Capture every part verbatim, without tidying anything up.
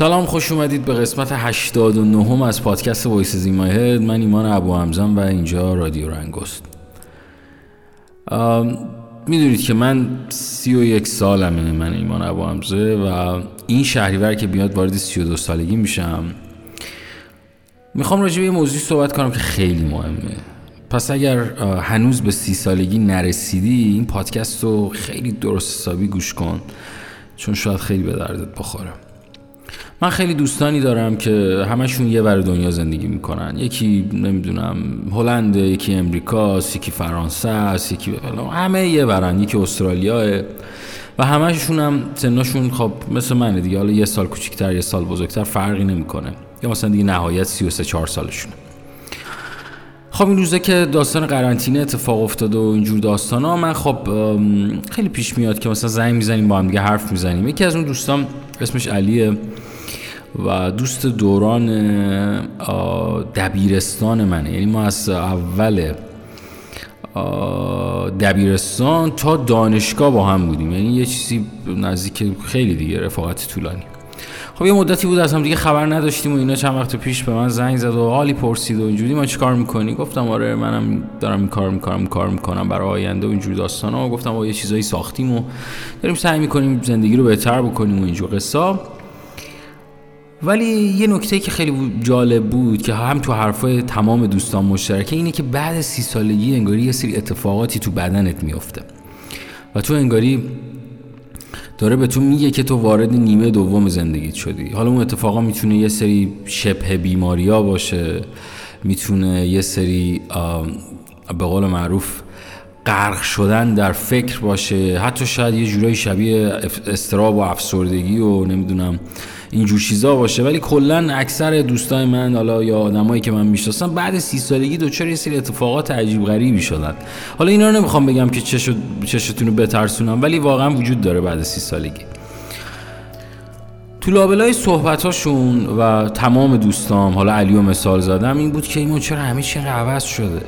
سلام، خوش اومدید به قسمت هشتاد و نه از پادکست وایسز این مای هد. من ایمان ابوحمزه‌ام و اینجا رادیو رنگست. میدونید که من سی و یک سالمه، من ایمان ابوحمزه، و این شهریور که بیاد وارد سی و دو سالگی میشم. میخوام راجع به یه موضوعی صحبت کنم که خیلی مهمه. پس اگر هنوز به سی سالگی نرسیدی، این پادکست رو خیلی درست حسابی گوش کن، چون شاید خیلی به دردت بخوره. من خیلی دوستانی دارم که همشون یه ور دنیا زندگی میکنن. یکی نمیدونم هلند، یکی امریکاست، یکی فرانسه است، یکی همه یه ورن، یکی استرالیاه، و همشون هم سنشون خب مثل منه دیگه. حالا یه سال کوچیک‌تر یه سال بزرگتر فرقی نمیکنه، یا مثلا دیگه نهایت سی و سه چهار سالشونه. خب این روزه که داستان قرنطینه اتفاق افتاد و اینجور داستانا، من خب خیلی پیش میاد که مثلا زنگ میزنیم با هم دیگه، حرف میزنیم. یکی از اون دوستام اسمش علیه و دوست دوران دبیرستان منه، یعنی ما از اول دبیرستان تا دانشگاه با هم بودیم، یعنی یه چیزی نزدیک خیلی دیگه، رفاقت طولانی. خب یه مدتی بود از هم دیگه خبر نداشتیم و اینا. چند وقت پیش به من زنگ زد و حالی پرسید و اینجوری ما چی کار میکنی؟ گفتم آره منم دارم این کار میکنم کار میکنم برای آینده و اینجور داستان ها. گفتم آه یه چیزایی ساختیم و داریم سعی میکنیم زندگی رو بهتر بکنیم و اینجور قصه. ولی یه نکته که خیلی جالب بود که هم تو حرفای تمام دوستان مشترکه، اینه که بعد سی سالگی انگاری یه سری اتفاقاتی تو بدنت میفته و تو انگاری داره به تو میگه که تو وارد نیمه دوم زندگیت شدی. حالا اون اتفاقا میتونه یه سری شبه بیماریا باشه، میتونه یه سری به قول معروف غرق شدن در فکر باشه، حتی شاید یه جورایی شبیه اضطراب و افسردگی و نمیدونم اینجور چیزا باشه. ولی کلا اکثر دوستای من حالا یا آدمایی که من میشناسم بعد سی سالگی دوچار یه سری اتفاقات عجیب غریبی شدن. حالا اینا رو نمیخوام بگم که چشو چشتون رو بترسونم، ولی واقعا وجود داره بعد سی سالگی. تو لابلای صحبتاشون و تمام دوستام، حالا علیو مثال زدم، این بود که ایمون چرا همه چی عوض شده؟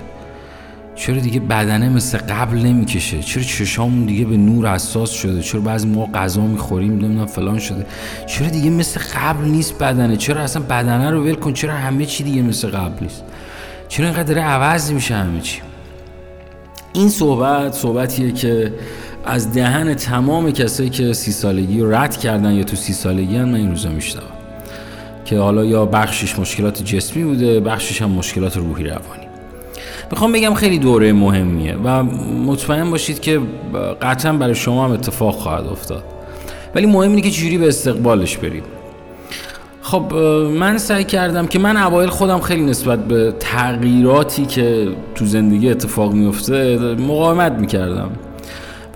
چرا دیگه بدنه مثل قبل نمیکشه؟ چرا چشامون دیگه به نور حساس شده؟ چرا بعضی ما غذا میخوریم نمیدونم فلان شده؟ چرا دیگه مثل قبل نیست بدنه؟ چرا اصلا بدنه رو ول کن، چرا همه چی دیگه مثل قبل نیست؟ چرا اینقدر عوض میشه همه چی؟ این صحبت صحبتیه که از دهن تمام کسایی که سی سالگی رو رد کردن یا تو سی سالگی هم من این روزا میشنوم، که حالا یا بخشش مشکلات جسمی بوده، بخشش هم مشکلات روحی روانی. میخوام بگم خیلی دوره مهمیه و مطمئن باشید که قطعا برای شما هم اتفاق خواهد افتاد، ولی مهم اینه که چجوری به استقبالش برید. خب من سعی کردم که من اوایل خودم خیلی نسبت به تغییراتی که تو زندگی اتفاق میفته مقاومت میکردم،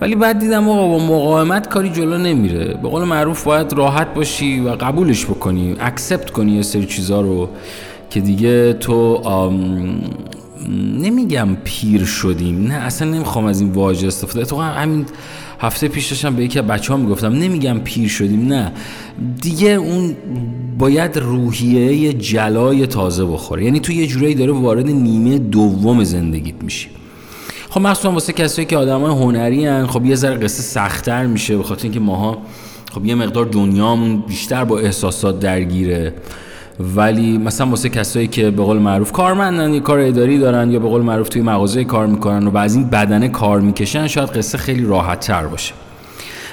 ولی بعد دیدم آقا با مقاومت کاری جلو نمیره. به قول معروف باید راحت باشی و قبولش بکنی، اکسپت کنی یه سری چیزا رو که دیگه تو نمیگم پیر شدیم، نه اصلا نمیخوام از این واژه استفاده. تو همین هفته پیش داشتم به یکی از بچه‌ها میگفتم نمیگم پیر شدیم، نه دیگه اون باید روحیه جلای تازه بخوره، یعنی تو یه جورایی داره وارد نیمه دوم زندگیت میشی. خب مخصوصا واسه کسایی که آدمای هنری ان، خب یه ذره قصه سخت‌تر میشه، به خاطر اینکه ماها خب یه مقدار دنیامون بیشتر با احساسات درگیره. ولی مثلا واسه کسایی که به قول معروف کارمندن، یه کار اداری دارن، یا به قول معروف توی مغازه کار میکنن و بعض این بدنه کار میکشن، شاید قصه خیلی راحت تر باشه.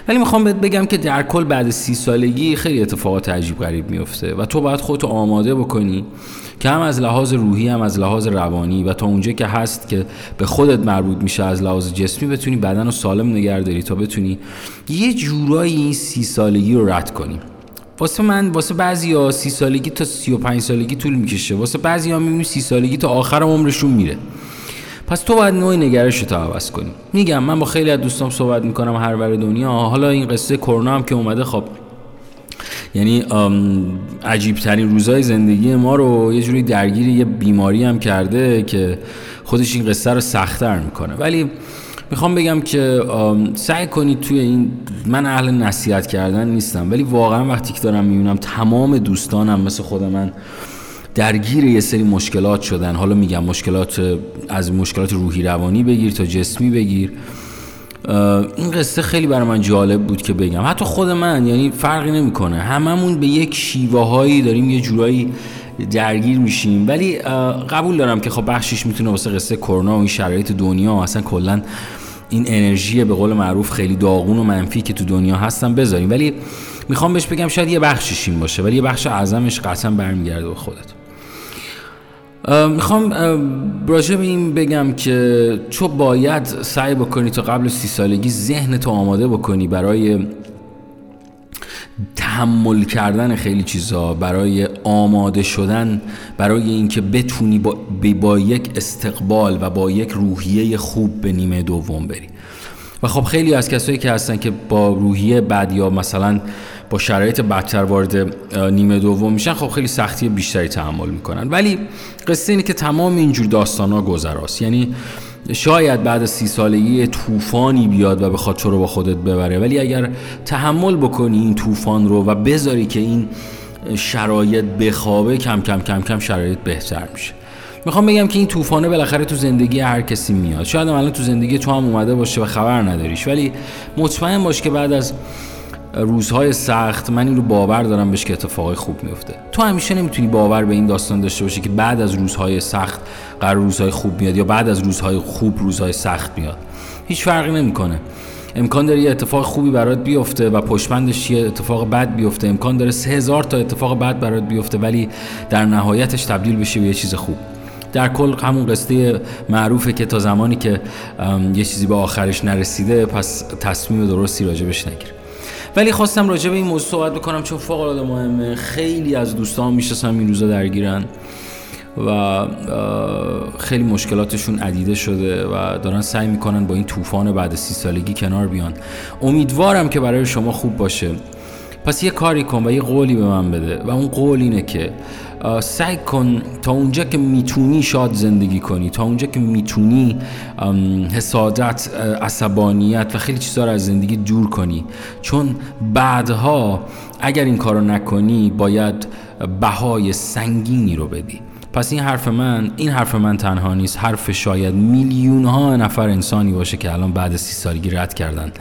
ولی میخوام بهت بگم که در کل بعد سی سالگی خیلی اتفاقات عجیب غریب میفته و تو باید خودتو آماده بکنی که هم از لحاظ روحی هم از لحاظ روانی و تا اونجا که هست که به خودت مربوط میشه از لحاظ جسمی بتونی بدن رو سالم نگه داری تا بتونی یه جورایی این سی سالگی رو رد کنی. واسه من، واسه بعضیا سی سالگی تا سی و پنج سالگی طول میکشه، واسه بعضیا میبینیم سی سالگی تا آخر عمرشون میره. پس تو باید نوع نگرشت رو عوض کنی. میگم من با خیلی از دوستام صحبت میکنم هر ور دنیا. حالا این قصه کرونا هم که اومده، خب یعنی عجیب ترین روزای زندگی ما رو یه جوری درگیر یه بیماری هم کرده که خودش این قصه رو سخت‌تر میکنه. ولی میخوام بگم که سعی کنید توی این، من اهل نصیحت کردن نیستم، ولی واقعا وقتی که دارم میبینم تمام دوستانم مثل خود من درگیر یه سری مشکلات شدن، حالا میگم مشکلات، از مشکلات روحی روانی بگیر تا جسمی بگیر، این قصه خیلی برای من جالب بود که بگم، حتی خود من، یعنی فرقی نمیکنه، هممون به یک شیوه هایی داریم یه جورایی درگیر میشیم. ولی قبول دارم که خب بخشش میتونه واسه قصه کرونا و این شرایط دنیا و اصلا کلا این انرژی به قول معروف خیلی داغون و منفی که تو دنیا هستن بذاریم، ولی میخوام بهش بگم شاید یه بخشش این باشه، ولی یه بخش اعظمش قطعا برمیگرده به خودت. میخوام راجع به این بگم که تو باید سعی بکنی تا قبل سی سالگی ذهنتو آماده بکنی برای تحمل کردن خیلی چیزا، برای آماده شدن، برای اینکه بتونی با, با یک استقبال و با یک روحیه خوب به نیمه دوم بری. و خب خیلی از کسایی که هستن که با روحیه بد یا مثلا با شرایط بدتر وارد نیمه دوم میشن، خب خیلی سختی بیشتری تحمل میکنن. ولی قصه اینه که تمام اینجور داستانا گذراست، یعنی شاید بعد از سی سالگی طوفانی بیاد و بخواد تو رو با خودت ببره، ولی اگر تحمل بکنی این طوفان رو و بذاری که این شرایط بخوابه، کم کم کم کم شرایط بهتر میشه. میخوام بگم که این طوفانه بالاخره تو زندگی هر کسی میاد، شاید الان تو زندگی تو هم اومده باشه و خبر نداریش، ولی مطمئن باش که بعد از روزهای سخت، من این رو باور دارم بهش که اتفاقای خوب میفته. تو همیشه نمیتونی باور به این داستان داشته باشی که بعد از روزهای سخت قرار روزهای خوب میاد یا بعد از روزهای خوب روزهای سخت میاد. هیچ فرقی نمیکنه. امکان داره یه اتفاق خوبی برات بیفته و پشمندش یه اتفاق بد بیفته، امکان داره سه هزار تا اتفاق بد برات بیفته، ولی در نهایتش تبدیل بشه به یه چیز خوب. در کل همون قصه معروفه که تا زمانی که یه چیزی به آخرش نرسیده، پس تصمیم درستی راجبش نگیر. ولی خواستم راجع به این موضوع صحبت بکنم چون فوق العاده مهمه. خیلی از دوستان میشناسم این روزا درگیرن و خیلی مشکلاتشون عدیده شده و دارن سعی میکنن با این طوفان بعد سی سالگی کنار بیان. امیدوارم که برای شما خوب باشه. پس یه کاری کن و یه قولی به من بده و اون قول اینه که سعی کن تا اونجا که میتونی شاد زندگی کنی، تا اونجا که میتونی حسادت، عصبانیت و خیلی چیزا رو از زندگی دور کنی، چون بعدها اگر این کارو نکنی باید بهای سنگینی رو بدی. پس این حرف من، این حرف من تنها نیست، حرف شاید میلیون ها نفر انسانی باشه که الان بعد سی سالگی رد کردن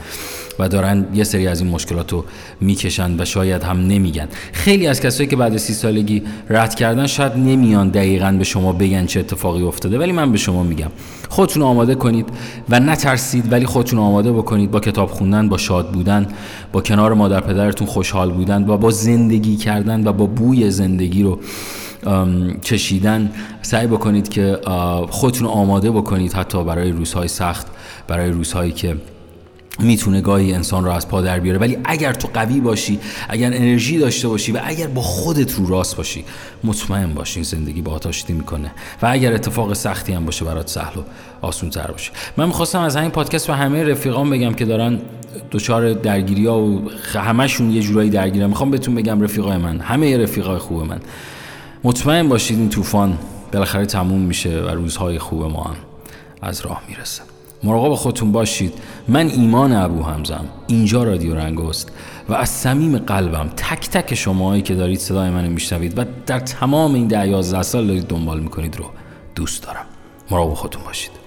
و دارن یه سری از این مشکلاتو میکشن و شاید هم نمیگن. خیلی از کسایی که بعد سی سالگی رد کردن شاید نمیان دقیقاً به شما بگن چه اتفاقی افتاده، ولی من به شما میگم خودتون آماده کنید و نترسید، ولی خودتون آماده بکنید با کتاب خوندن، با شاد بودن، با کنار مادر پدرتون خوشحال بودن و با زندگی کردن و با بوی زندگی رو چشیدن. سعی بکنید که خودتون آماده بکنید حتی برای روزهای سخت، برای روزهایی که میتونه گاهی انسان رو از پا در بیاره. ولی اگر تو قوی باشی، اگر انرژی داشته باشی و اگر با خودت رو راست باشی، مطمئن باشی این زندگی با آتاشتی میکنه و اگر اتفاق سختی هم باشه برات سهل و آسون تر باشه. من میخواستم از همین پادکست و همه رفیقام بگم که دارن دوچار درگیری ها و همشون یه جورایی درگیرن. میخوام بهتون بگم رفیقای من، همه رفیقای خوب من، مطمئن باشید این طوفان بالاخره تموم میشه و روزهای خوب ما هم از راه میرسه. مراقب خودتون باشید. من ایمان ابو حمزه‌ام، اینجا رادیو رنگست و از صمیم قلبم تک تک شماهایی که دارید صدای منو میشنوید و در تمام این ده یازده سال دارید دنبال میکنید رو دوست دارم. مراقب خودتون باشید.